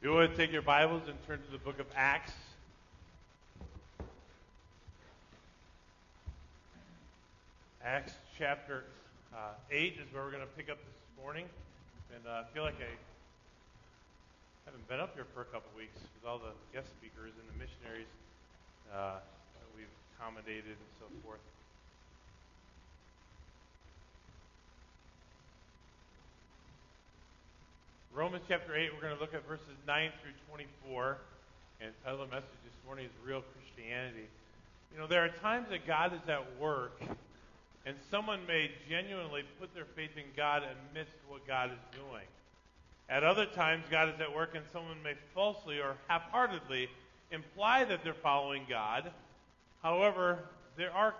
You want to take your Bibles and turn to the book of Acts. Acts chapter 8 is where we're going to pick up this morning. And I feel like I haven't been up here for a couple weeks with all the guest speakers and the missionaries that we've accommodated and so forth. Romans chapter 8, we're going to look at verses 9 through 24, and the title of the message this morning is Real Christianity. You know, there are times that God is at work, and someone may genuinely put their faith in God amidst what God is doing. At other times, God is at work, and someone may falsely or half-heartedly imply that they're following God. However, there are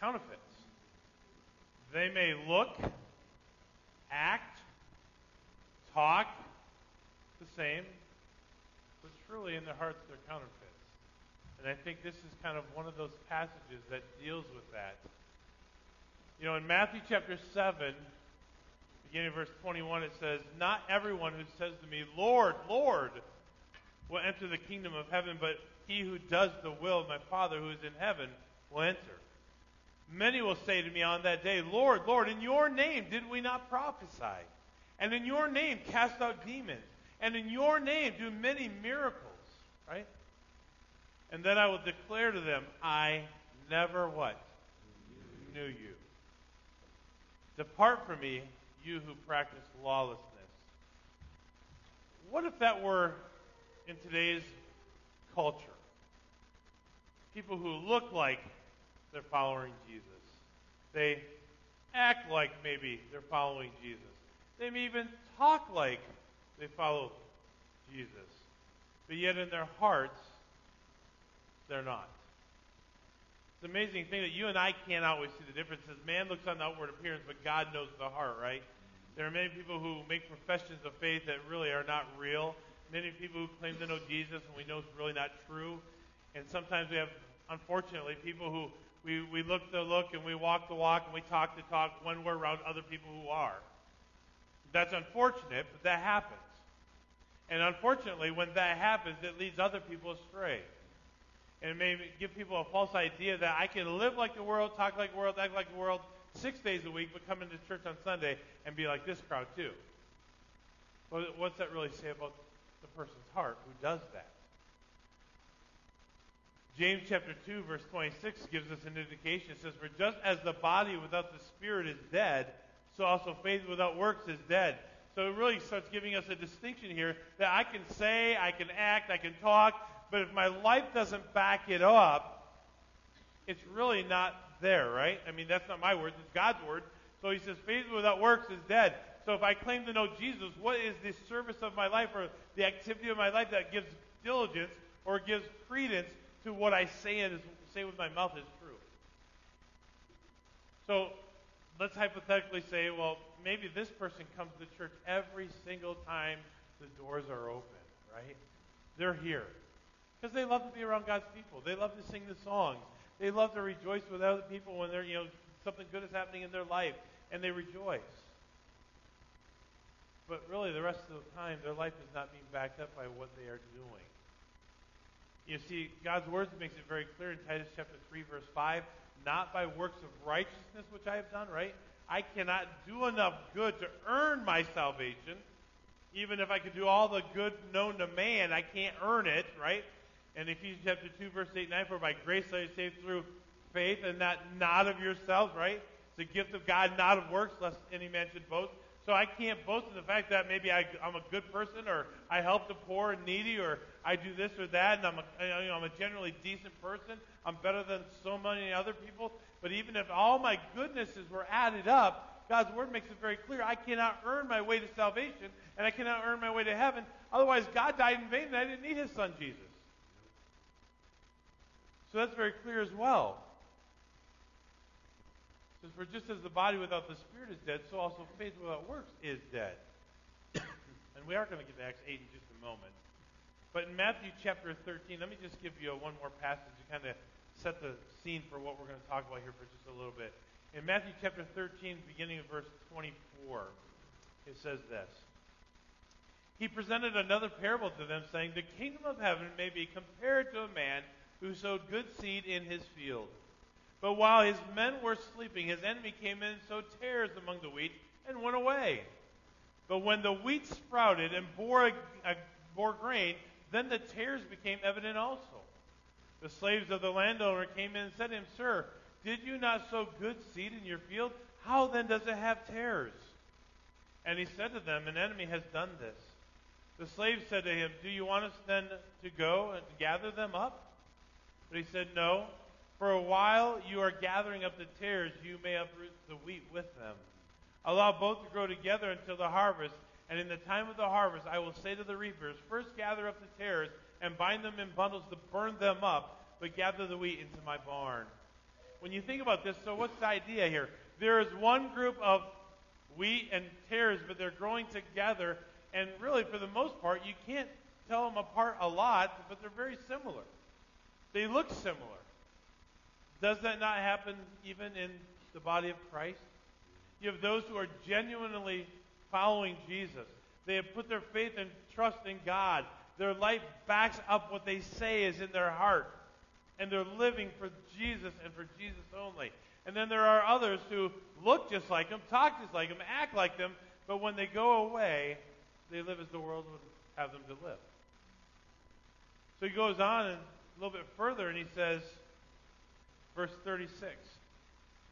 counterfeits. They may look, act, talk the same, but truly in their hearts they're counterfeits. And I think this is kind of one of those passages that deals with that. You know, in Matthew chapter 7, beginning of verse 21, it says, "Not everyone who says to me, 'Lord, Lord,' will enter the kingdom of heaven, but he who does the will of my Father who is in heaven will enter. Many will say to me on that day, 'Lord, Lord, in your name did we not prophesy? And in your name cast out demons. And in your name do many miracles.'" Right? "And then I will declare to them, 'I never what? Knew you. Depart from me, you who practice lawlessness.'" What if that were in today's culture? People who look like they're following Jesus. They act like maybe they're following Jesus. They may even talk like they follow Jesus, but yet in their hearts, they're not. It's an amazing thing that you and I can't always see the difference. As man looks on the outward appearance, but God knows the heart, right? There are many people who make professions of faith that really are not real. Many people who claim to know Jesus, and we know it's really not true. And sometimes we have, unfortunately, people who we look the look and we walk the walk and we talk the talk when we're around other people who are. That's unfortunate, but that happens. And unfortunately, when that happens, it leads other people astray. And it may give people a false idea that I can live like the world, talk like the world, act like the world 6 days a week, but come into church on Sunday and be like this crowd too. Well, what's that really say about the person's heart who does that? James chapter 2, verse 26 gives us an indication. It says, "For just as the body without the spirit is dead, so also faith without works is dead." So it really starts giving us a distinction here that I can say, I can act, I can talk, but if my life doesn't back it up, it's really not there, right? I mean, that's not my words, it's God's word. So he says, faith without works is dead. So if I claim to know Jesus, what is the service of my life or the activity of my life that gives diligence or gives credence to what I say with my mouth is true? So let's hypothetically say, well, maybe this person comes to church every single time the doors are open, right? They're here because they love to be around God's people. They love to sing the songs. They love to rejoice with other people when they're, something good is happening in their life, and they rejoice. But really, the rest of the time, their life is not being backed up by what they are doing. You see, God's word makes it very clear in Titus chapter 3, verse 5, "Not by works of righteousness which I have done," right? I cannot do enough good to earn my salvation. Even if I could do all the good known to man, I can't earn it, right? And Ephesians chapter 2, verse 8 and 9, "For by grace are you saved through faith, and not of yourselves," right? "It's a gift of God, not of works, lest any man should boast." So I can't boast in the fact that maybe I'm a good person, or I help the poor and needy, or I do this or that, and I'm a generally decent person. I'm better than so many other people. But even if all my goodnesses were added up, God's word makes it very clear, I cannot earn my way to salvation, and I cannot earn my way to heaven. Otherwise, God died in vain, and I didn't need his son, Jesus. So that's very clear as well. Since we're just as the body without the spirit is dead, so also faith without works is dead. And we are going to get to Acts 8 in just a moment. But in Matthew chapter 13, let me just give you one more passage to kind of set the scene for what we're going to talk about here for just a little bit. In Matthew chapter 13, beginning of verse 24, it says this. He presented another parable to them, saying, "The kingdom of heaven may be compared to a man who sowed good seed in his field. But while his men were sleeping, his enemy came in and sowed tares among the wheat and went away. But when the wheat sprouted and bore grain, then the tares became evident also. The slaves of the landowner came in and said to him, 'Sir, did you not sow good seed in your field? How then does it have tares?' And he said to them, 'An enemy has done this.' The slave said to him, 'Do you want us then to go and gather them up?' But he said, 'No, for a while you are gathering up the tares, you may uproot the wheat with them. Allow both to grow together until the harvest, and in the time of the harvest I will say to the reapers, first gather up the tares and bind them in bundles to burn them up, but gather the wheat into my barn.'" When you think about this, so what's the idea here? There is one group of wheat and tares, but they're growing together, and really for the most part you can't tell them apart a lot, but they're very similar. They look similar. Does that not happen even in the body of Christ? You have those who are genuinely following Jesus. They have put their faith and trust in God. Their life backs up what they say is in their heart. And they're living for Jesus and for Jesus only. And then there are others who look just like them, talk just like them, act like them, but when they go away, they live as the world would have them to live. So he goes on and a little bit further, and he says, verse 36,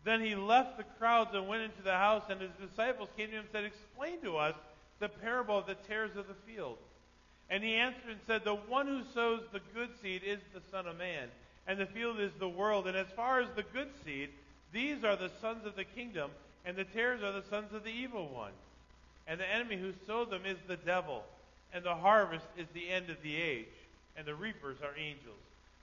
"Then he left the crowds and went into the house, and his disciples came to him and said, 'Explain to us the parable of the tares of the field.' And he answered and said, 'The one who sows the good seed is the Son of Man, and the field is the world. And as far as the good seed, these are the sons of the kingdom, and the tares are the sons of the evil one. And the enemy who sowed them is the devil, and the harvest is the end of the age, and the reapers are angels.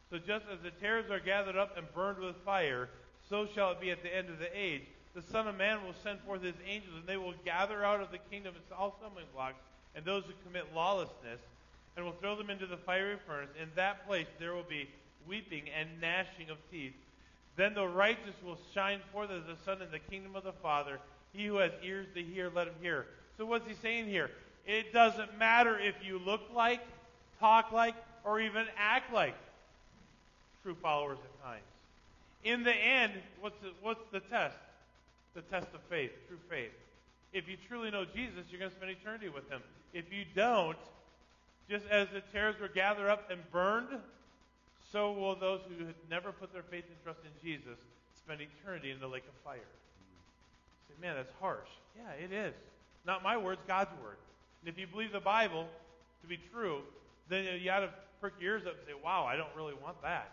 So just as the tares are gathered up and burned with fire, so shall it be at the end of the age. The Son of Man will send forth his angels, and they will gather out of the kingdom all stumbling blocks and those who commit lawlessness, and will throw them into the fiery furnace. In that place there will be weeping and gnashing of teeth. Then the righteous will shine forth as the sun in the kingdom of the Father. He who has ears to hear, let him hear." So what's he saying here? It doesn't matter if you look like, talk like, or even act like true followers at times. In the end, what's the test? The test of faith, true faith. If you truly know Jesus, you're going to spend eternity with him. If you don't, just as the tares were gathered up and burned, so will those who had never put their faith and trust in Jesus spend eternity in the lake of fire. You say, "Man, that's harsh." Yeah, it is. Not my words, God's word. And if you believe the Bible to be true, then you ought to prick your ears up and say, "Wow, I don't really want that."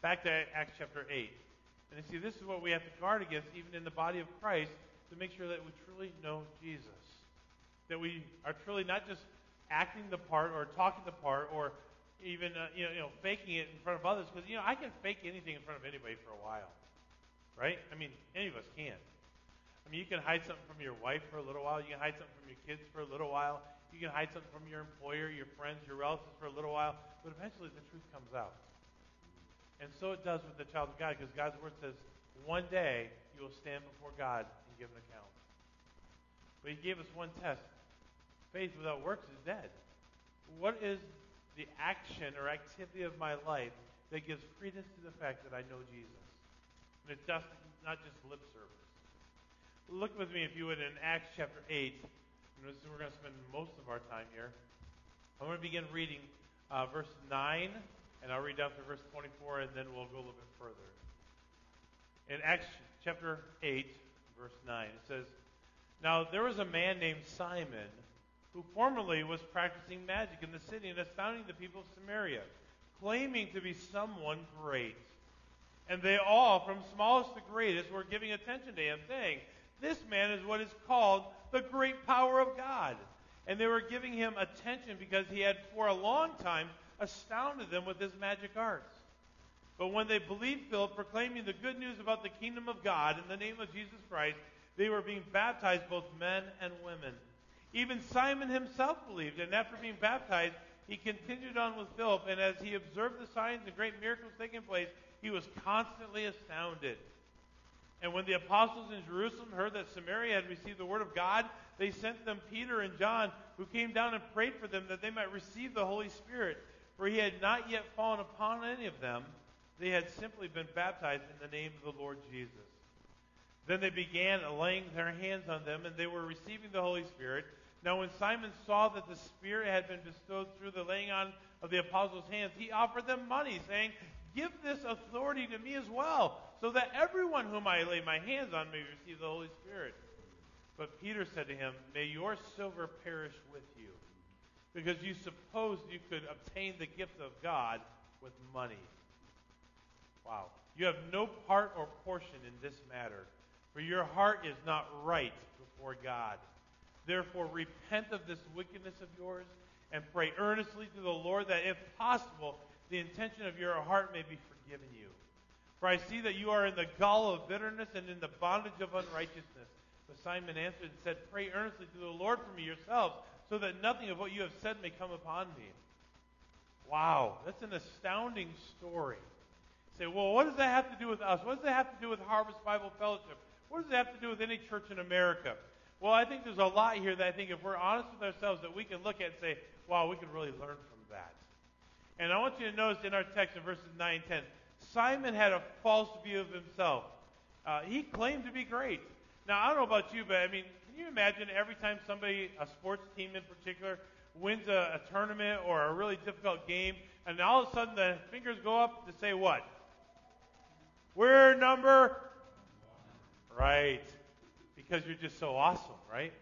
Back to Acts chapter 8. And you see, this is what we have to guard against, even in the body of Christ, to make sure that we truly know Jesus. That we are truly not just acting the part or talking the part or even faking it in front of others. Because, I can fake anything in front of anybody for a while. Right? I mean, any of us can. I mean, you can hide something from your wife for a little while. You can hide something from your kids for a little while. You can hide something from your employer, your friends, your relatives for a little while. But eventually the truth comes out. And so it does with the child of God, because God's word says, one day you will stand before God and give an account. But he gave us one test. Faith without works is dead. What is the action or activity of my life that gives credence to the fact that I know Jesus? And it's not just lip service. Look with me, if you would, in Acts chapter 8. And this is where we're going to spend most of our time here. I'm going to begin reading verse 9. And I'll read down to verse 24, and then we'll go a little bit further. In Acts chapter 8, verse 9, it says, "Now there was a man named Simon, who formerly was practicing magic in the city and astounding the people of Samaria, claiming to be someone great. And they all, from smallest to greatest, were giving attention to him, saying, 'This man is what is called the great power of God.' And they were giving him attention because he had for a long time astounded them with his magic arts. But when they believed Philip, proclaiming the good news about the kingdom of God in the name of Jesus Christ, they were being baptized, both men and women. Even Simon himself believed, and after being baptized, he continued on with Philip, and as he observed the signs and great miracles taking place, he was constantly astounded. And when the apostles in Jerusalem heard that Samaria had received the word of God, they sent them Peter and John, who came down and prayed for them that they might receive the Holy Spirit. For he had not yet fallen upon any of them. They had simply been baptized in the name of the Lord Jesus. Then they began laying their hands on them, and they were receiving the Holy Spirit. Now when Simon saw that the Spirit had been bestowed through the laying on of the apostles' hands, he offered them money, saying, "Give this authority to me as well, so that everyone whom I lay my hands on may receive the Holy Spirit." But Peter said to him, "May your silver perish with you, because you supposed you could obtain the gift of God with money." Wow. "You have no part or portion in this matter, for your heart is not right before God. Therefore, repent of this wickedness of yours, and pray earnestly to the Lord that, if possible, the intention of your heart may be forgiven you. For I see that you are in the gall of bitterness and in the bondage of unrighteousness." But Simon answered and said, "Pray earnestly to the Lord for me yourselves, so that nothing of what you have said may come upon me." Wow, that's an astounding story. You say, well, what does that have to do with us? What does that have to do with Harvest Bible Fellowship? What does that have to do with any church in America? Well, I think there's a lot here that I think if we're honest with ourselves that we can look at and say, wow, we can really learn from that. And I want you to notice in our text in verses 9 and 10, Simon had a false view of himself. He claimed to be great. Now, I don't know about you, but I mean, can you imagine every time somebody, a sports team in particular, wins a tournament or a really difficult game, and all of a sudden the fingers go up to say what? We're number one. Right. Because you're just so awesome, right?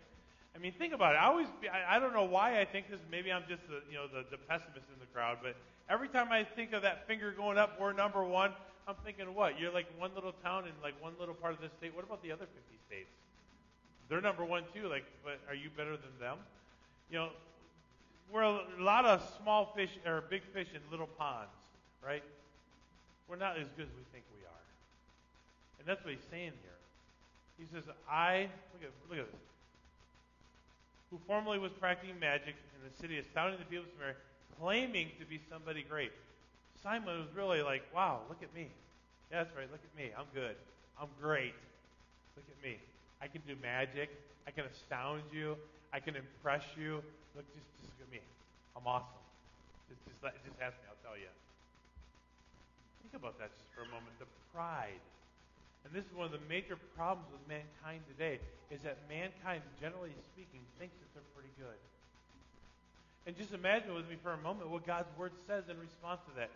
I mean, think about it. I don't know why I think this. Maybe I'm just the pessimist in the crowd, but every time I think of that finger going up, we're number one, I'm thinking what? You're like one little town in like one little part of this state. What about the other 50 states? They're number one too. Like, but are you better than them? You know, we're a lot of small fish or big fish in little ponds, right? We're not as good as we think we are. And that's what he's saying here. He says, look at this. Who formerly was practicing magic in the city, astounding the people of Samaria, claiming to be somebody great. Simon was really like, wow, look at me. Yeah, that's right, look at me. I'm good. I'm great. Look at me. I can do magic. I can astound you. I can impress you. Look, just look at me. I'm awesome. Just ask me, I'll tell you. Think about that just for a moment. The pride. And this is one of the major problems with mankind today, is that mankind, generally speaking, thinks that they're pretty good. And just imagine with me for a moment what God's Word says in response to that.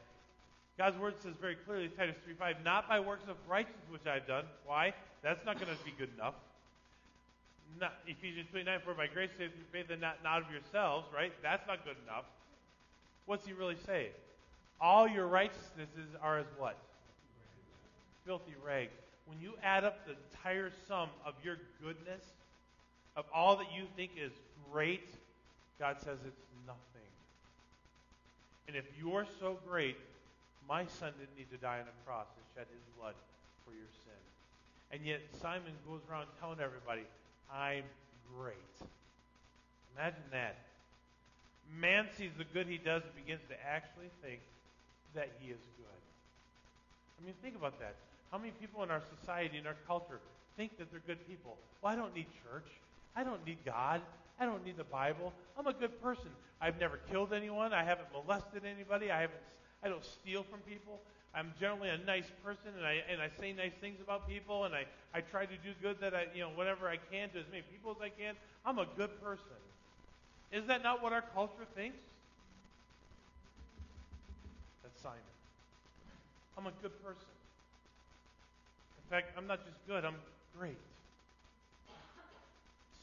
God's Word says very clearly, Titus 3:5, "Not by works of righteousness which I've done." Why? That's not going to be good enough. Not, Ephesians 2:9, "For by grace saved through faith and not of yourselves," right? That's not good enough. What's he really saying? All your righteousnesses are as what? Filthy rags. When you add up the entire sum of your goodness, of all that you think is great, God says it's nothing. And if you're so great, my son didn't need to die on a cross and shed his blood for your sin. And yet Simon goes around telling everybody, I'm great. Imagine that. Man sees the good he does and begins to actually think that he is good. I mean, think about that. How many people in our society, in our culture, think that they're good people? Well, I don't need church. I don't need God. I don't need the Bible. I'm a good person. I've never killed anyone. I haven't molested anybody. I don't steal from people. I'm generally a nice person, and I say nice things about people, and I try to do good that whatever I can to as many people as I can. I'm a good person. Is that not what our culture thinks? That's Simon. I'm a good person. In fact, I'm not just good, I'm great.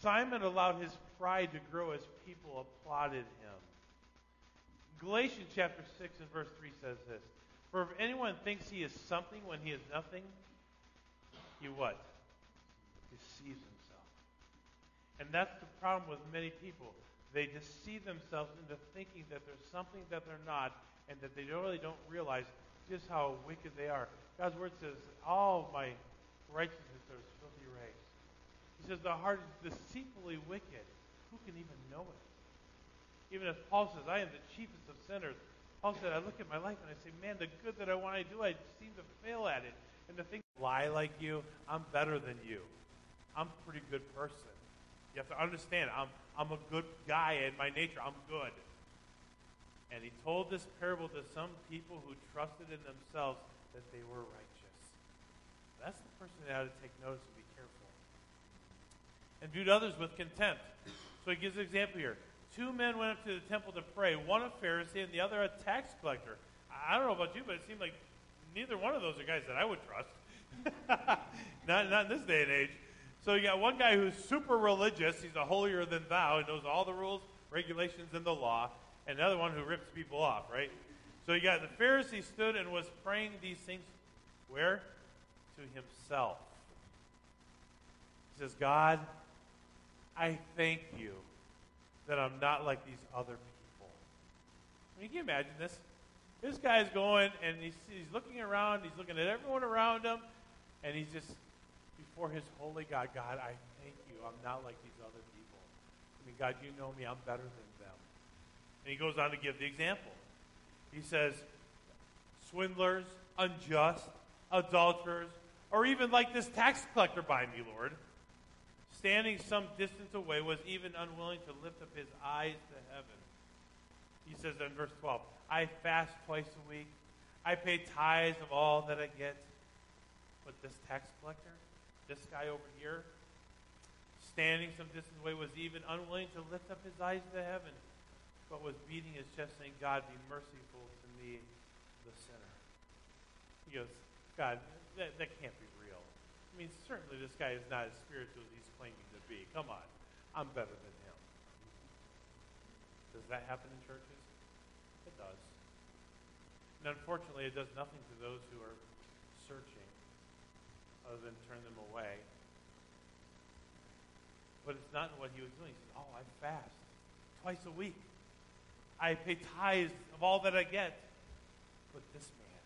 Simon allowed his pride to grow as people applauded him. Galatians chapter 6 and verse 3 says this, "For if anyone thinks he is something when he is nothing, he what? Deceives himself." And that's the problem with many people. They deceive themselves into thinking that they're something that they're not, and that they really don't realize just how wicked they are. God's Word says, all my righteousness are as filthy rags. He says, the heart is deceitfully wicked. Who can even know it? Even as Paul says, I am the chiefest of sinners. Paul said, I look at my life and I say, man, the good that I want to do, I seem to fail at it. And to think, lie like you, I'm better than you. I'm a pretty good person. You have to understand, I'm a good guy in my nature. I'm good. And he told this parable to some people who trusted in themselves that they were righteous. That's the person that ought to take notice and be careful. And viewed others with contempt. So he gives an example here. 2 men went up to the temple to pray, one a Pharisee and the other a tax collector. I don't know about you, but it seemed like neither one of those are guys that I would trust. Not in this day and age. So you got one guy who's super religious. He's a holier than thou. He knows all the rules, regulations, and the law. And another one who rips people off, right? So you got the Pharisee stood and was praying these things. Where? To himself. He says, God, I thank you that I'm not like these other people. I mean, can you imagine this? This guy's going, and he's looking around. He's looking at everyone around him. And he's just, before his holy God, God, I thank you. I'm not like these other people. I mean, God, you know me. I'm better than them. And he goes on to give the example. He says, swindlers, unjust, adulterers, or even like this tax collector by me, Lord, standing some distance away, was even unwilling to lift up his eyes to heaven. He says in verse 12, I fast twice a week. I pay tithes of all that I get. But this tax collector, this guy over here, standing some distance away, was even unwilling to lift up his eyes to heaven, but was beating his chest, saying, God, be merciful to me, the sinner. He goes, God, that can't be real. I mean, certainly this guy is not as spiritual as he's claiming to be. Come on. I'm better than him. Does that happen in churches? It does. And unfortunately, it does nothing to those who are searching other than turn them away. But it's not what he was doing. He said, oh, I fast twice a week. I pay tithes of all that I get. But this man,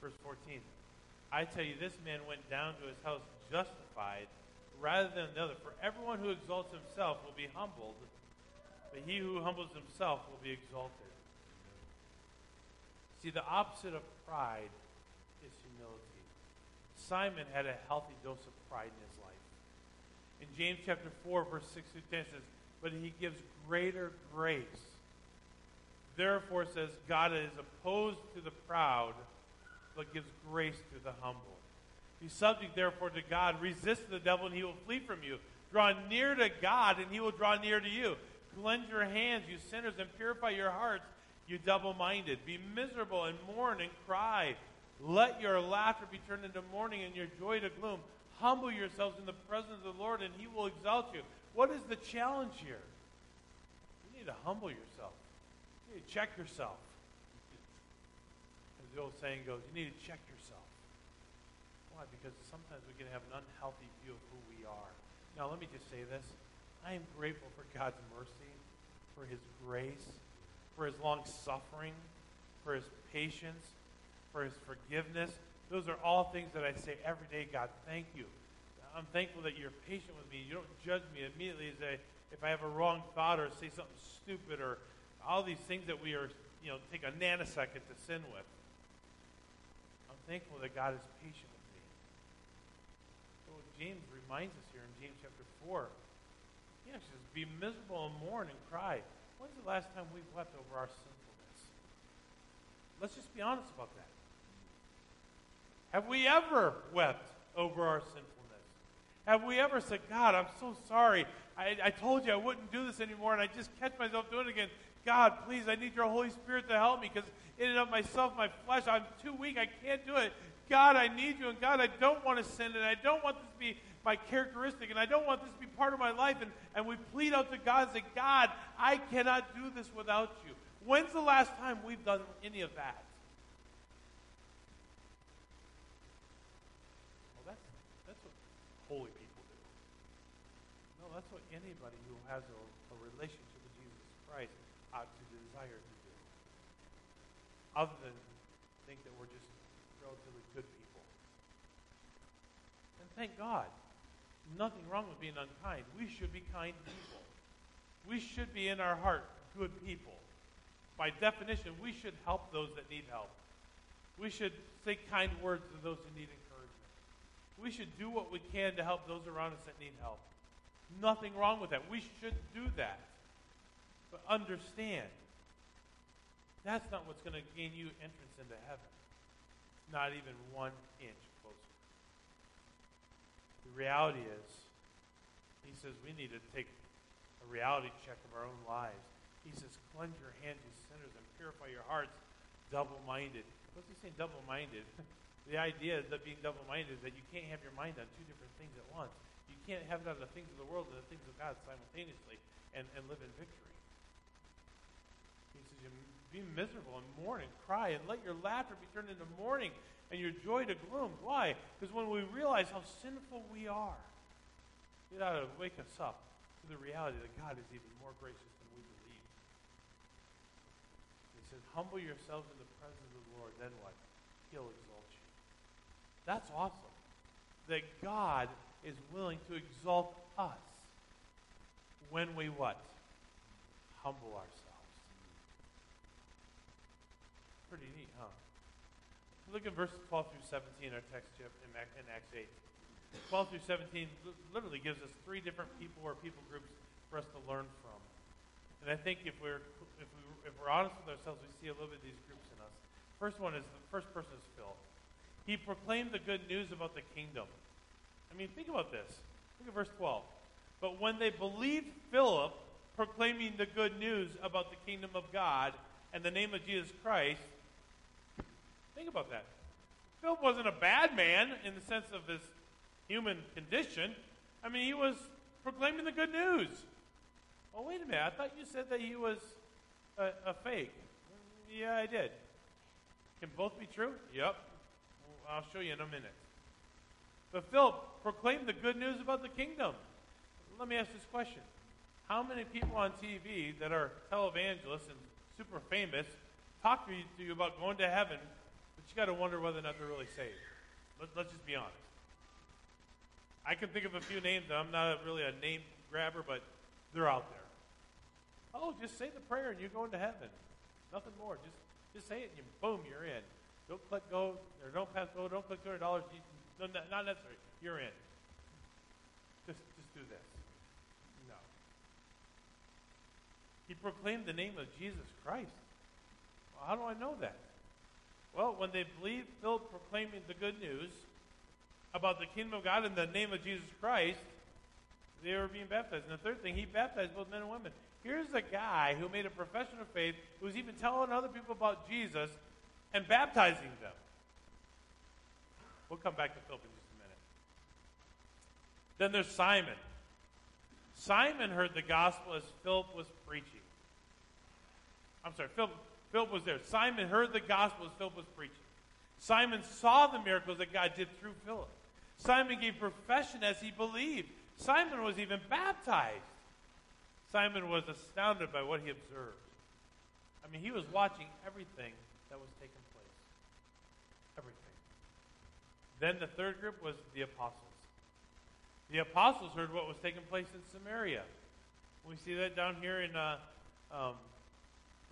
verse 14, I tell you, this man went down to his house justified rather than another. For everyone who exalts himself will be humbled, but he who humbles himself will be exalted. See, the opposite of pride is humility. Simon had a healthy dose of pride in his life. In James chapter 4, verse 6 through 10 says, but he gives greater grace. Therefore, says, God is opposed to the proud, but gives grace to the humble. Be subject, therefore, to God. Resist the devil, and he will flee from you. Draw near to God, and he will draw near to you. Cleanse your hands, you sinners, and purify your hearts, you double-minded. Be miserable and mourn and cry. Let your laughter be turned into mourning and your joy to gloom. Humble yourselves in the presence of the Lord, and he will exalt you. What is the challenge here? You need to humble yourself. You need to check yourself. As the old saying goes, you need to check yourself. Why? Because sometimes we can have an unhealthy view of who we are. Now, let me just say this. I am grateful for God's mercy, for his grace, for his long suffering, for his patience, for his forgiveness. Those are all things that I say every day, God, thank you. I'm thankful that you're patient with me. You don't judge me immediately as if I have a wrong thought or say something stupid or all these things that we are, take a nanosecond to sin with. I'm thankful that God is patient with me. So James reminds us here in James chapter 4. He actually says, be miserable and mourn and cry. When's the last time we've wept over our sinfulness? Let's just be honest about that. Have we ever wept over our sinfulness? Have we ever said, God, I'm so sorry. I told you I wouldn't do this anymore, and I just catch myself doing it again. God, please, I need your Holy Spirit to help me, because in and of myself, my flesh, I'm too weak. I can't do it. God, I need you, and God, I don't want to sin, and I don't want this to be my characteristic, and I don't want this to be part of my life. And we plead out to God and say, God, I cannot do this without you. When's the last time we've done any of that? Holy people do. No, that's what anybody who has a relationship with Jesus Christ ought to desire to do. Other than think that we're just relatively good people. And thank God, nothing wrong with being unkind. We should be kind people. We should be in our heart good people. By definition, we should help those that need help. We should think kind words to those who need encouragement. We should do what we can to help those around us that need help. Nothing wrong with that. We should do that. But understand, that's not what's going to gain you entrance into heaven. Not even 1 inch closer. The reality is, he says we need to take a reality check of our own lives. He says, cleanse your hands, you sinners, and purify your hearts, double-minded. What's he saying, double-minded? The idea is that being double-minded is that you can't have your mind on two different things at once. You can't have it on the things of the world and the things of God simultaneously and live in victory. He says, you be miserable and mourn and cry and let your laughter be turned into mourning and your joy to gloom. Why? Because when we realize how sinful we are, it ought to wake us up to the reality that God is even more gracious than we believe. He says, humble yourselves in the presence of the Lord, then what? He'll exalt you. That's awesome. That God is willing to exalt us when we what? Humble ourselves. Pretty neat, huh? Look at verses 12 through 17, our text in Acts 8. 12 through 17 literally gives us three different people or people groups for us to learn from. And I think if we're honest with ourselves, we see a little bit of these groups in us. The first person is Phil. He proclaimed the good news about the kingdom. I mean, think about this. Look at verse 12. But when they believed Philip proclaiming the good news about the kingdom of God and the name of Jesus Christ, think about that. Philip wasn't a bad man in the sense of his human condition. I mean, he was proclaiming the good news. Oh, wait a minute. I thought you said that he was a fake. Yeah, I did. Can both be true? Yep. I'll show you in a minute. But Philip proclaimed the good news about the kingdom. Let me ask this question. How many people on TV that are televangelists and super famous talk to you about going to heaven, but you got to wonder whether or not they're really saved? Let's just be honest. I can think of a few names. I'm not really a name grabber, but they're out there. Oh, just say the prayer and you're going to heaven. Nothing more. Just say it and boom, you're in. Don't click go, or don't pass go. Don't click $200. No, not necessary. You're in. Just do this. No. He proclaimed the name of Jesus Christ. Well, how do I know that? Well, when they believed Philip proclaiming the good news about the kingdom of God in the name of Jesus Christ, they were being baptized. And the third thing, he baptized both men and women. Here's a guy who made a profession of faith, who was even telling other people about Jesus and baptizing them. We'll come back to Philip in just a minute. Then there's Simon. Simon heard the gospel as Philip was preaching. I'm sorry, Philip was there. Simon heard the gospel as Philip was preaching. Simon saw the miracles that God did through Philip. Simon gave profession as he believed. Simon was even baptized. Simon was astounded by what he observed. I mean, he was watching everything that was taking place. Everything. Then the third group was the apostles. The apostles heard what was taking place in Samaria. We see that down here in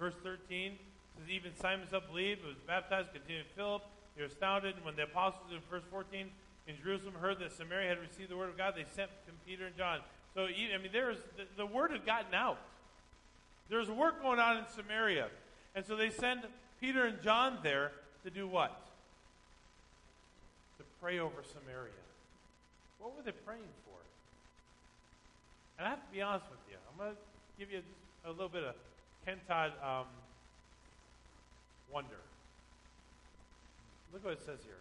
verse 13. It says, even Simon believed, was baptized, continued Philip. They were astounded. And when the apostles, in verse 14, in Jerusalem heard that Samaria had received the word of God, they sent Peter and John. So, I mean, there is the word had gotten out. There's work going on in Samaria. And so they send Peter and John there to do what? To pray over Samaria. What were they praying for? And I have to be honest with you. I'm going to give you a little bit of Ken Todd wonder. Look what it says here.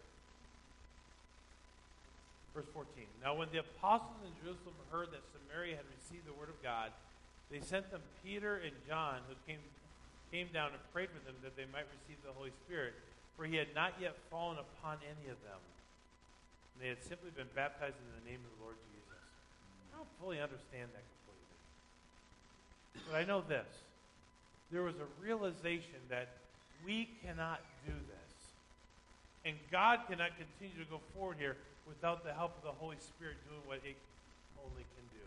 Verse 14. Now when the apostles in Jerusalem heard that Samaria had received the word of God, they sent them Peter and John, who came down and prayed with them that they might receive the Holy Spirit, for he had not yet fallen upon any of them. And they had simply been baptized in the name of the Lord Jesus. I don't fully understand that completely. But I know this. There was a realization that we cannot do this. And God cannot continue to go forward here without the help of the Holy Spirit doing what it only can do.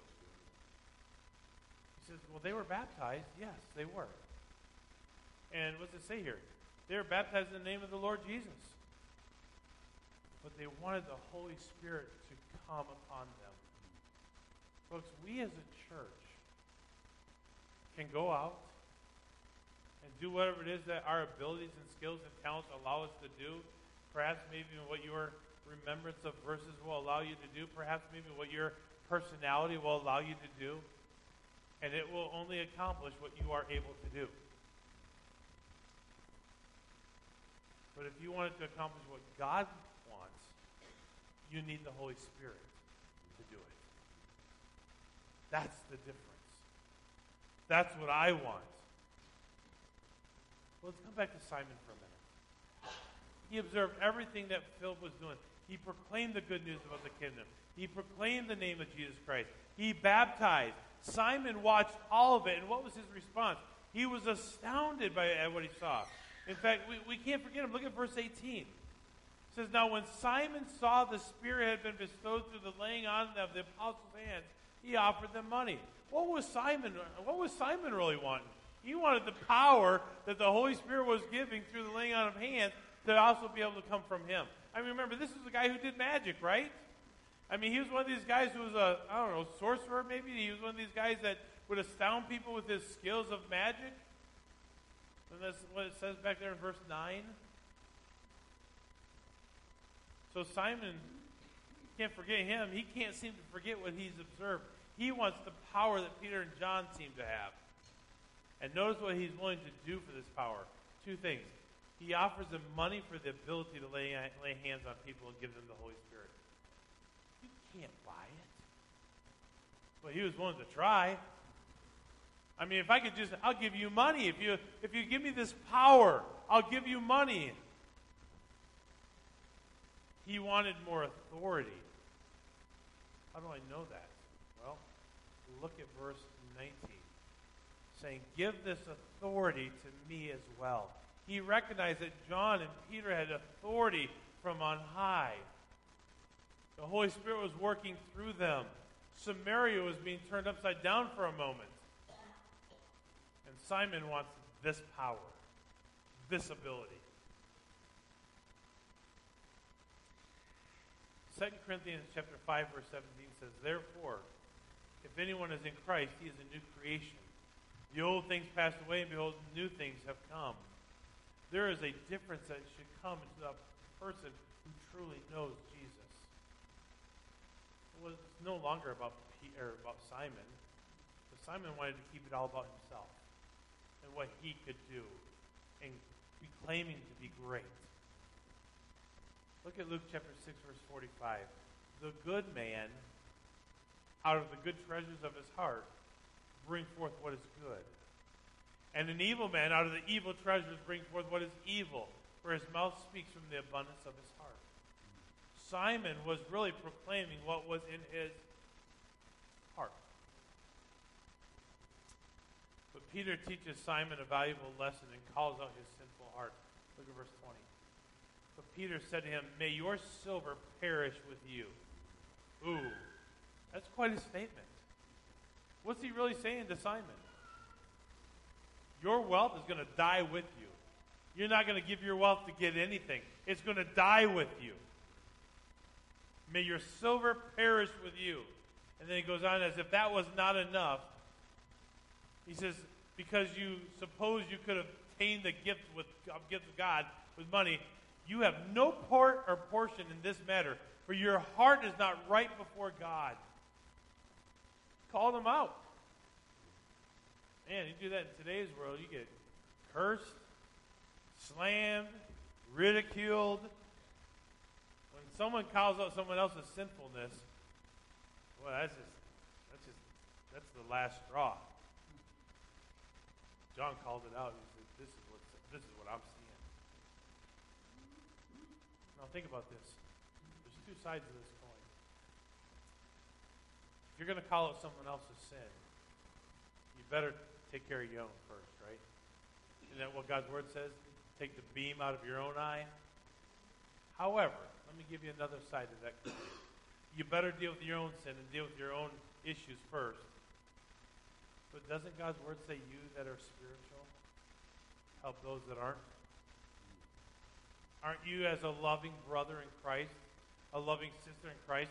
He says, well, they were baptized. Yes, they were. And what does it say here? They were baptized in the name of the Lord Jesus. But they wanted the Holy Spirit to come upon them. Folks, we as a church can go out and do whatever it is that our abilities and skills and talents allow us to do. Perhaps maybe what your remembrance of verses will allow you to do. Perhaps maybe what your personality will allow you to do. And it will only accomplish what you are able to do. But if you want it to accomplish what God wants, you need the Holy Spirit to do it. That's the difference. That's what I want. Well, let's come back to Simon for a minute. He observed everything that Philip was doing. He proclaimed the good news about the kingdom. He proclaimed the name of Jesus Christ. He baptized. Simon watched all of it, and what was his response? He was astounded by what he saw. In fact, we can't forget him. Look at verse 18. It says, now when Simon saw the Spirit had been bestowed through the laying on of the apostles' hands, he offered them money. What was Simon really wanting? He wanted the power that the Holy Spirit was giving through the laying on of hands to also be able to come from him. I mean, remember, this is the guy who did magic, right? I mean, he was one of these guys who was sorcerer maybe. He was one of these guys that would astound people with his skills of magic. And that's what it says back there in verse 9. So Simon, can't forget him. He can't seem to forget what he's observed. He wants the power that Peter and John seem to have. And notice what he's willing to do for this power. Two things. He offers them money for the ability to lay hands on people and give them the Holy Spirit. You can't buy it. But he was willing to try. I mean, if I could just, I'll give you money. If you give me this power, I'll give you money. He wanted more authority. How do I know that? Well, look at verse 19. Saying, give this authority to me as well. He recognized that John and Peter had authority from on high. The Holy Spirit was working through them. Samaria was being turned upside down for a moment. And Simon wants this power, this ability. 2 Corinthians chapter 5, verse 17 says, therefore, if anyone is in Christ, he is a new creation. The old things passed away, and behold, new things have come. There is a difference that should come into that person who truly knows Jesus. Well, it's no longer about Peter, about Simon. But Simon wanted to keep it all about himself and what he could do and be claiming to be great. Look at Luke chapter 6, verse 45. The good man, out of the good treasures of his heart, bring forth what is good. And an evil man out of the evil treasures brings forth what is evil, for his mouth speaks from the abundance of his heart. Simon was really proclaiming what was in his heart. But Peter teaches Simon a valuable lesson and calls out his sinful heart. Look at verse 20. But Peter said to him, may your silver perish with you. Ooh, that's quite a statement. What's he really saying to Simon? Your wealth is going to die with you. You're not going to give your wealth to get anything. It's going to die with you. May your silver perish with you. And then he goes on as if that was not enough. He says, because you suppose you could obtain the gift of God with money, you have no part or portion in this matter, for your heart is not right before God. Called him out. Man, you do that in today's world, you get cursed, slammed, ridiculed. When someone calls out someone else's sinfulness, well, that's the last straw. John called it out. He said, "This is what I'm seeing." Now think about this. There's two sides of this coin. If you're going to call out someone else's sin, you better take care of your own first, right? Isn't that what God's Word says? Take the beam out of your own eye. However, let me give you another side of that coin. You better deal with your own sin and deal with your own issues first. But doesn't God's Word say you that are spiritual, help those that aren't? Aren't you, as a loving brother in Christ, a loving sister in Christ,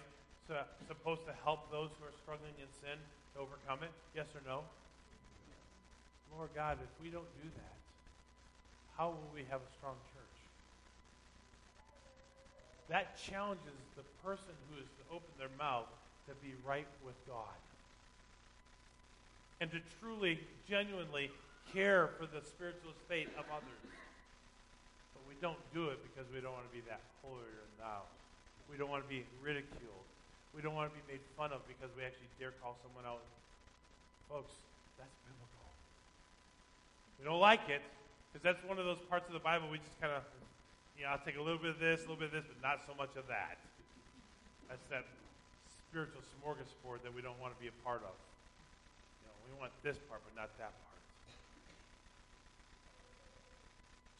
supposed to help those who are struggling in sin to overcome it? Yes or no? Lord God, if we don't do that, how will we have a strong church? That challenges the person who is to open their mouth to be right with God and to truly, genuinely care for the spiritual state of others. But we don't do it because we don't want to be that holier than thou. We don't want to be ridiculed. We don't want to be made fun of because we actually dare call someone out. Folks, that's biblical. We don't like it because that's one of those parts of the Bible we just kind of, I'll take a little bit of this, a little bit of this, but not so much of that. That's that spiritual smorgasbord that we don't want to be a part of. We want this part, but not that part.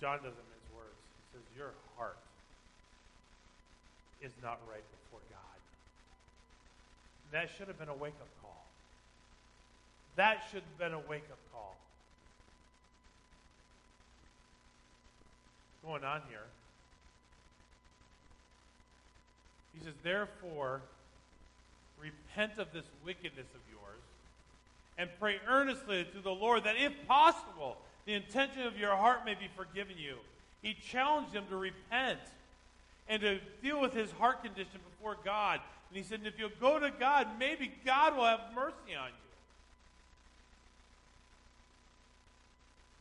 John doesn't mince words. He says, your heart is not right before God. And that should have been a wake-up call. That should have been a wake-up call. What's going on here? He says, therefore, repent of this wickedness of yours and pray earnestly to the Lord that, if possible, the intention of your heart may be forgiven you. He challenged him to repent and to deal with his heart condition before God. And he said, if you'll go to God, maybe God will have mercy on you.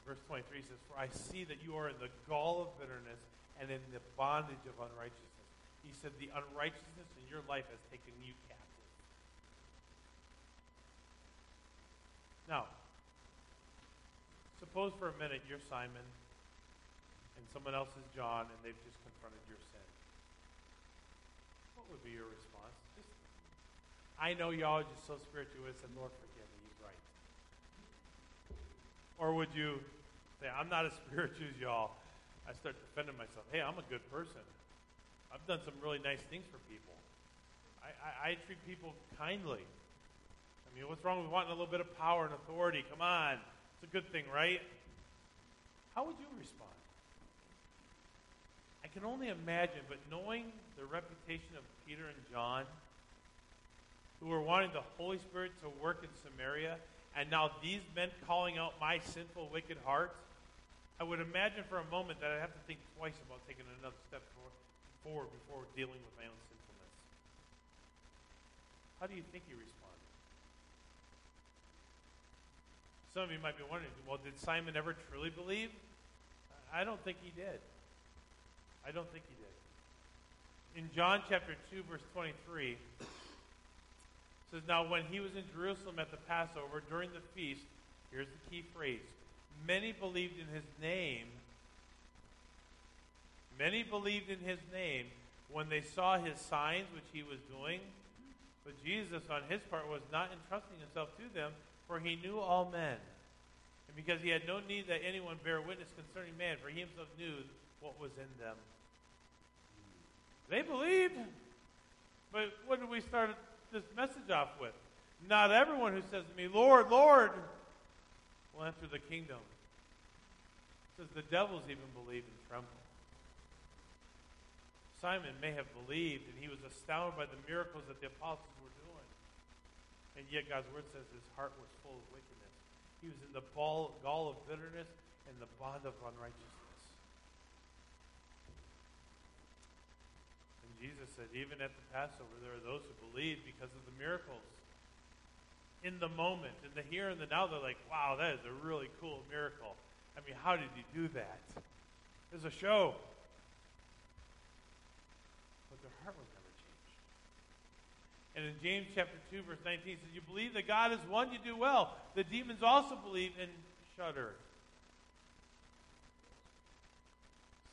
Verse 23 says, for I see that you are in the gall of bitterness and in the bondage of unrighteousness. He said, the unrighteousness in your life has taken you captive. Now, suppose for a minute you're Simon and someone else is John and they've just confronted your sin. What would be your response? Just, I know y'all are just so spirituous and Lord forgive me, he's right. Or would you say, I'm not as spiritual as y'all. I start defending myself. Hey, I'm a good person. I've done some really nice things for people. I treat people kindly. I mean, what's wrong with wanting a little bit of power and authority? Come on. It's a good thing, right? How would you respond? I can only imagine, but knowing the reputation of Peter and John, who were wanting the Holy Spirit to work in Samaria, and now these men calling out my sinful, wicked heart, I would imagine for a moment that I'd have to think twice about taking another step forward before dealing with my own sinfulness. How do you think he responded? Some of you might be wondering, well, did Simon ever truly believe? I don't think he did. I don't think he did. In John chapter 2, verse 23, it says, now when he was in Jerusalem at the Passover during the feast, here's the key phrase, many believed in his name. Many believed in his name when they saw his signs, which he was doing. But Jesus, on his part, was not entrusting himself to them, for he knew all men, and because he had no need that anyone bear witness concerning man, for he himself knew what was in them. They believed, but what did we start this message off with? Not everyone who says to me, Lord, Lord, will enter the kingdom. It says the devils even believe and tremble. Simon may have believed, and he was astounded by the miracles that the apostles were doing. And yet God's word says his heart was full of wickedness. He was in the gall of bitterness and the bond of unrighteousness. And Jesus said, even at the Passover, there are those who believe because of the miracles. In the moment, in the here and the now, they're like, wow, that is a really cool miracle. I mean, how did he do that? It was a show. But their heart was never. And in James chapter 2, verse 19, it says, you believe that God is one, you do well. The demons also believe and shudder.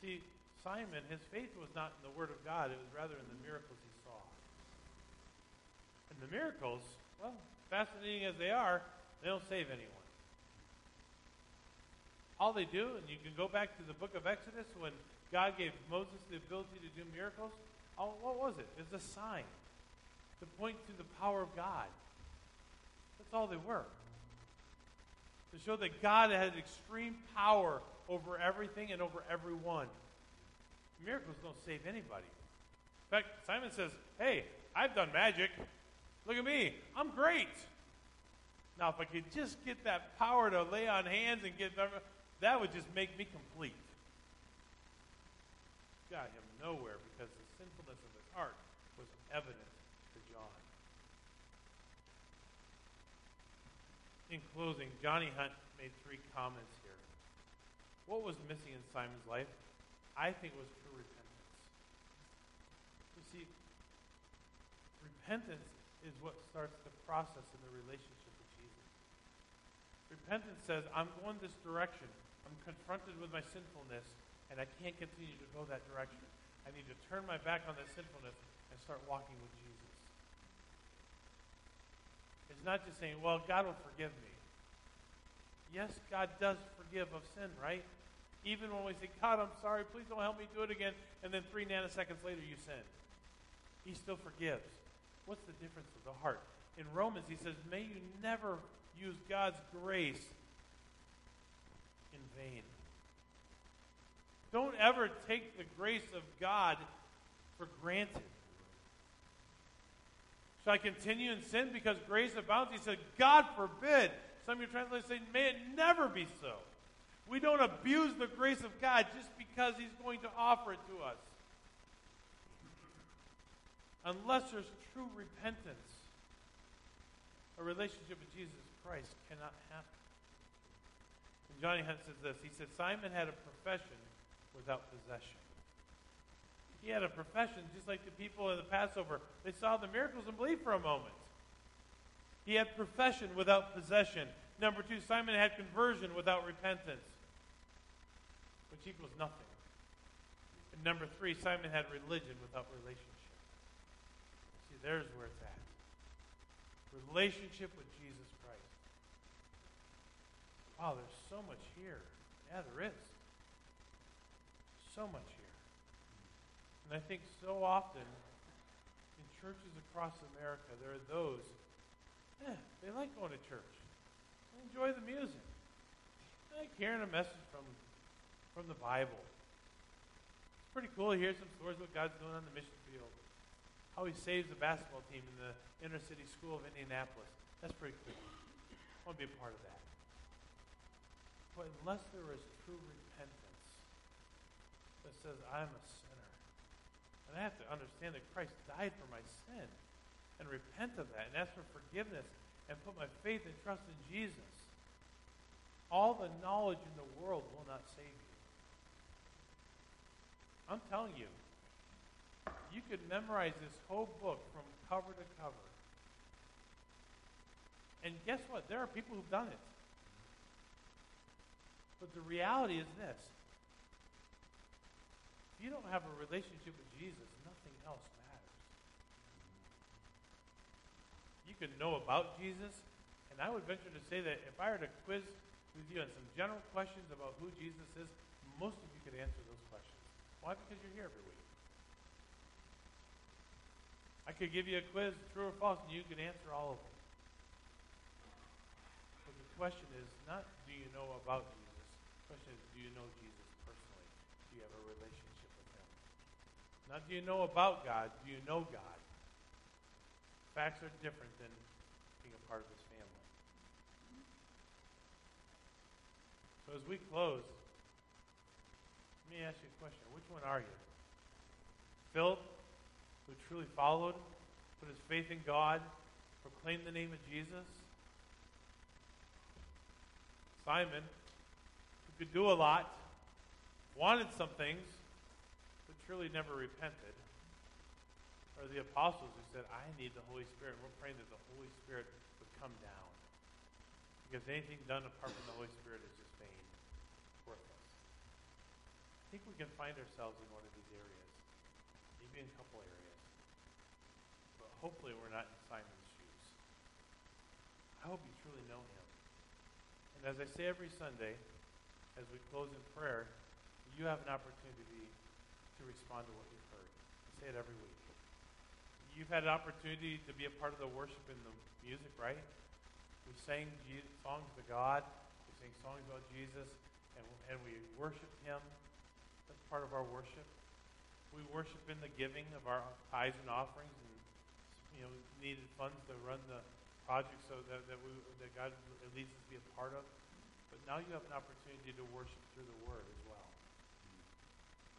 See, Simon, his faith was not in the word of God. It was rather in the miracles he saw. And the miracles, well, fascinating as they are, they don't save anyone. All they do, and you can go back to the book of Exodus when God gave Moses the ability to do miracles. Oh, what was it? It was a sign to point to the power of God. That's all they were. To show that God had extreme power over everything and over everyone. Miracles don't save anybody. In fact, Simon says, hey, I've done magic. Look at me. I'm great. Now, if I could just get that power to lay on hands and get them, that would just make me complete. Got him nowhere because the sinfulness of his heart was evident to John. In closing, Johnny Hunt made three comments here. What was missing in Simon's life? I think it was true repentance. You see, repentance is what starts the process in the relationship with Jesus. Repentance says, I'm going this direction. I'm confronted with my sinfulness, and I can't continue to go that direction. I need to turn my back on that sinfulness and start walking with Jesus. It's not just saying, well, God will forgive me. Yes, God does forgive of sin, right? Even when we say, God, I'm sorry, please don't help me do it again, and then 3 nanoseconds later you sin. He still forgives. What's the difference of the heart? In Romans, he says, may you never use God's grace in vain. Don't ever take the grace of God for granted. Shall I continue in sin because grace abounds? He said, God forbid. Some of your translations say, may it never be so. We don't abuse the grace of God just because he's going to offer it to us. Unless there's true repentance, a relationship with Jesus Christ cannot happen. And Johnny Hunt says this. He said, Simon had a profession without possession. He had a profession just like the people in the Passover. They saw the miracles and believed for a moment. He had profession without possession. Number two, Simon had conversion without repentance, which equals nothing. And number three, Simon had religion without relationship. See, there's where it's at. Relationship with Jesus Christ. Wow, there's so much here. Yeah, there is. So much here. And I think so often in churches across America, there are those, they like going to church. They enjoy the music. They like hearing a message from the Bible. It's pretty cool to hear some stories about God's doing on the mission field. How he saves the basketball team in the inner city school of Indianapolis. That's pretty cool. I want to be a part of that. But unless there is true repentance that says, I'm a sinner, and I have to understand that Christ died for my sin, and repent of that, and ask for forgiveness, and put my faith and trust in Jesus, all the knowledge in the world will not save you. I'm telling you, you could memorize this whole book from cover to cover. And guess what? There are people who've done it. But the reality is this. If you don't have a relationship with Jesus, nothing else matters. You can know about Jesus, and I would venture to say that if I were to quiz with you on some general questions about who Jesus is, most of you could answer those questions. Why? Because you're here every week. I could give you a quiz, true or false, and you could answer all of them. But the question is not do you know about Jesus? The question is do you know Jesus personally? Do you have a relationship with him? Not do you know about God, do you know God? Facts are different than being a part of this family. So as we close, let me ask you a question. Which one are you? Philip, who truly followed, put his faith in God, proclaimed the name of Jesus? Simon, who could do a lot, wanted some things, but truly never repented? Or the apostles who said, I need the Holy Spirit. We're praying that the Holy Spirit would come down. Because anything done apart from the Holy Spirit is just vain. It's worthless. I think we can find ourselves in one of these areas. Maybe in a couple areas. But hopefully we're not in Simon's shoes. I hope you truly know him. And as I say every Sunday, as we close in prayer, you have an opportunity to respond to what you've heard. I say it every week. You've had an opportunity to be a part of the worship and the music, right? We sang songs to God. We sang songs about Jesus, and we worshiped him. That's part of our worship. we worship in the giving of our tithes and offerings, and needed funds to run the project so that God at least to be a part of. But now you have an opportunity to worship through the Word as well,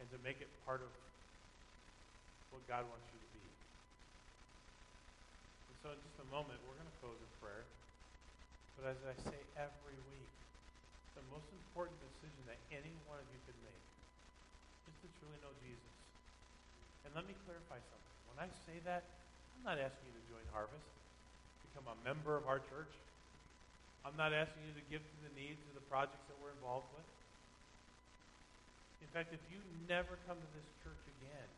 and to make it part of what God wants you to be. And so in just a moment, we're going to close in prayer. But as I say every week, the most important decision that any one of you can make is to truly know Jesus. And let me clarify something. When I say that, I'm not asking you to join Harvest, become a member of our church. I'm not asking you to give to the needs of the projects that we're involved with. In fact, if you never come to this church again,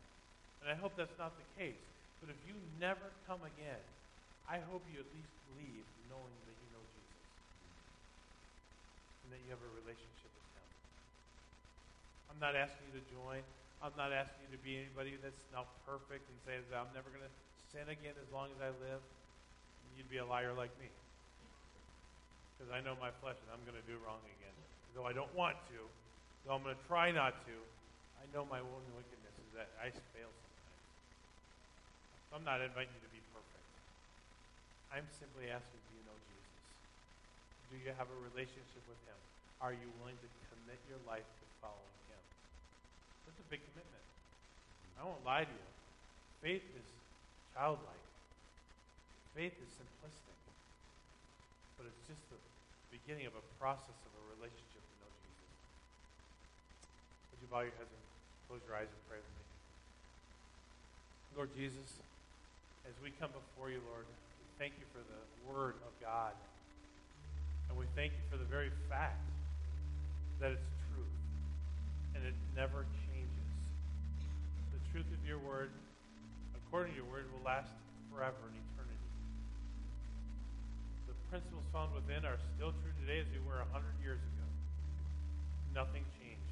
and I hope that's not the case, but if you never come again, I hope you at least leave knowing that you know Jesus and that you have a relationship with Him. I'm not asking you to join. I'm not asking you to be anybody that's not perfect and say that I'm never going to sin again as long as I live. You'd be a liar like me, because I know my flesh and I'm going to do wrong again. Though I don't want to, though I'm going to try not to, I know my own wickedness is that I fail sometimes. I'm not inviting you to be perfect. I'm simply asking, do you know Jesus? Do you have a relationship with Him? Are you willing to commit your life to following Him? That's a big commitment. I won't lie to you. Faith is childlike. Faith is simplistic. But it's just the beginning of a process of a relationship to know Jesus. Would you bow your heads and close your eyes and pray with me? Lord Jesus, as we come before You, Lord, we thank You for the Word of God. And we thank You for the very fact that it's truth. And it never changes. The truth of Your Word, according to Your Word, will last forever and eternity. The principles found within are still true today as they were 100 years ago. Nothing changed.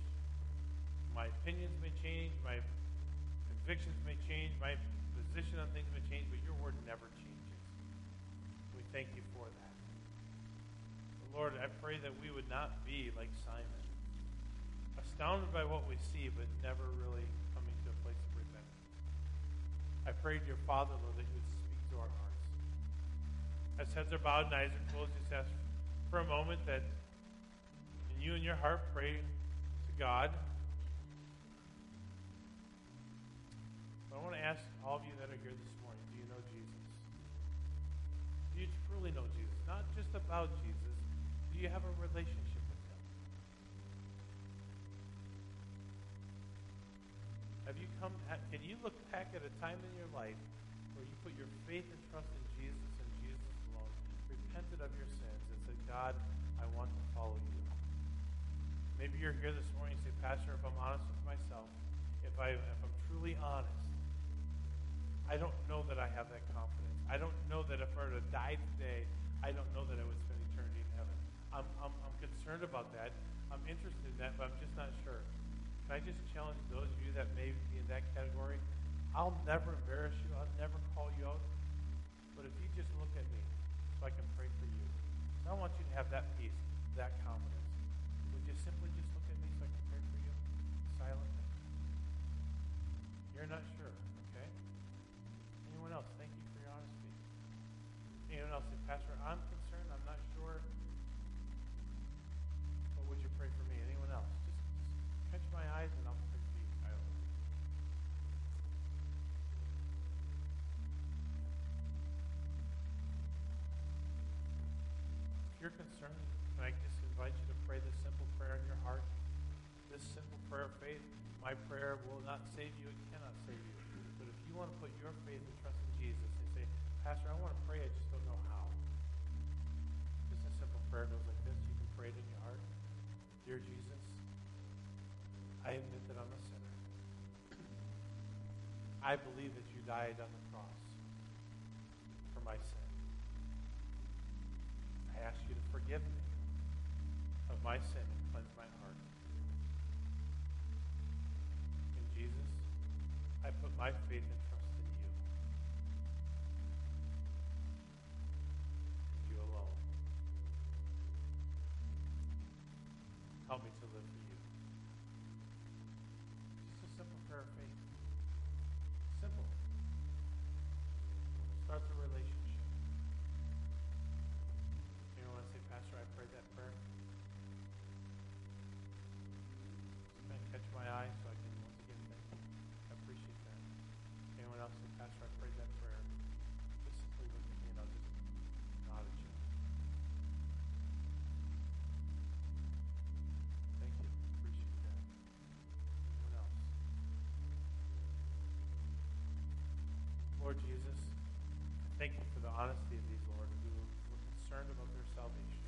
My opinions may change, my convictions may change, my position on things may change, but Your Word never changes. We thank You for that. But Lord, I pray that we would not be like Simon, astounded by what we see, but never really coming to a place of repentance. I pray, Your Father, Lord, that You would speak to our hearts. As heads are bowed and eyes are closed, just ask for a moment that you in your heart pray to God. But I want to ask all of you that are here this morning, do you know Jesus? Do you truly know Jesus? Not just about Jesus. Do you have a relationship with Him? Have you come? Can you look back at a time in your life where you put your faith and trust in Jesus and Jesus alone, repented of your sins, and said, God, I want to follow You? Maybe you're here this morning and say, Pastor, if I'm honest with myself, if I'm truly honest, I don't know that I have that confidence. I don't know that if I were to die today, I don't know that I would spend eternity in heaven. I'm concerned about that. I'm interested in that, but I'm just not sure. Can I just challenge those of you that may be in that category? I'll never embarrass you. I'll never call you out. But if you just look at me so I can pray for you, I want you to have that peace, that confidence. Would you simply just look at me so I can pray for you? Silently. You're not sure, okay? Anyone else? Thank you for your honesty. Anyone else? Say, Pastor, I'm concerned. I'm not sure. But would you pray for me? Anyone else? Catch my eyes and I'll pray for you. I hope. If you're concerned, can I just invite you to pray this simple prayer in your heart? This simple prayer of faith. My prayer will not save you. It cannot save you. But if you want to put your faith and trust in Jesus and say, Pastor, I want to pray, I just don't know how. Just a simple prayer goes like this. You can pray it in your heart. Dear Jesus, I admit that I'm a sinner. I believe that You died on the cross for my sin. I ask You to forgive me of my sin and cleanse my heart. And Jesus, I put my faith and trust in You. You alone. Help me to live for You. Prayer of faith. Lord Jesus, thank you for the honesty of these, Lord, who were concerned about their salvation.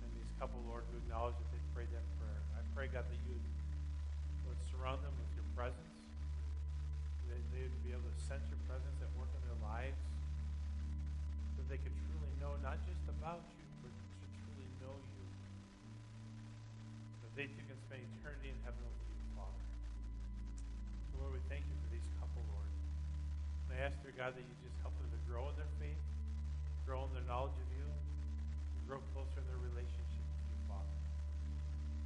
And these couple, Lord, who acknowledge that they prayed that prayer. I pray, God, that you would surround them with your presence, that they would be able to sense your presence at work in their lives, so that they could truly know not just about you, but to truly know you. That they too can spend eternity in heaven with you, Father. So, Lord, we thank you for these couple, Lord. And I ask, dear God, that you just help them to grow in their faith, grow in their knowledge of you, and grow closer in their relationship with you, Father.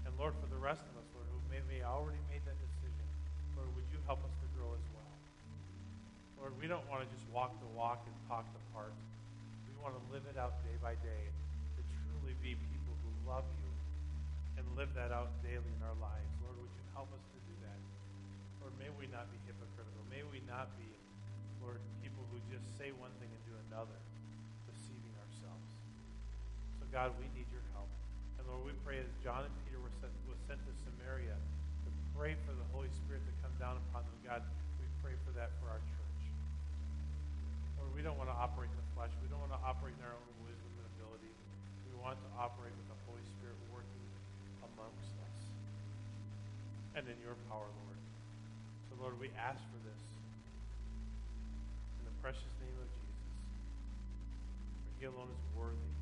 And Lord, for the rest of us, Lord, who maybe already made that decision, Lord, would you help us to grow as well? Lord, we don't want to just walk the walk and talk the part. We want to live it out day by day to truly be people who love you and live that out daily in our lives. Lord, would you help us to do that? Lord, may we not be hypocritical. May we not be, Lord, people who just say one thing and do another, deceiving ourselves. So, God, we need your help. And, Lord, we pray as John and Peter were sent to Samaria to pray for the Holy Spirit to come down upon them. God, we pray for that for our church. Lord, we don't want to operate in the flesh. We don't want to operate in our own wisdom and ability. We want to operate with the Holy Spirit working amongst us and in your power, Lord. So, Lord, we ask for this. Precious name of Jesus, for he alone is worthy.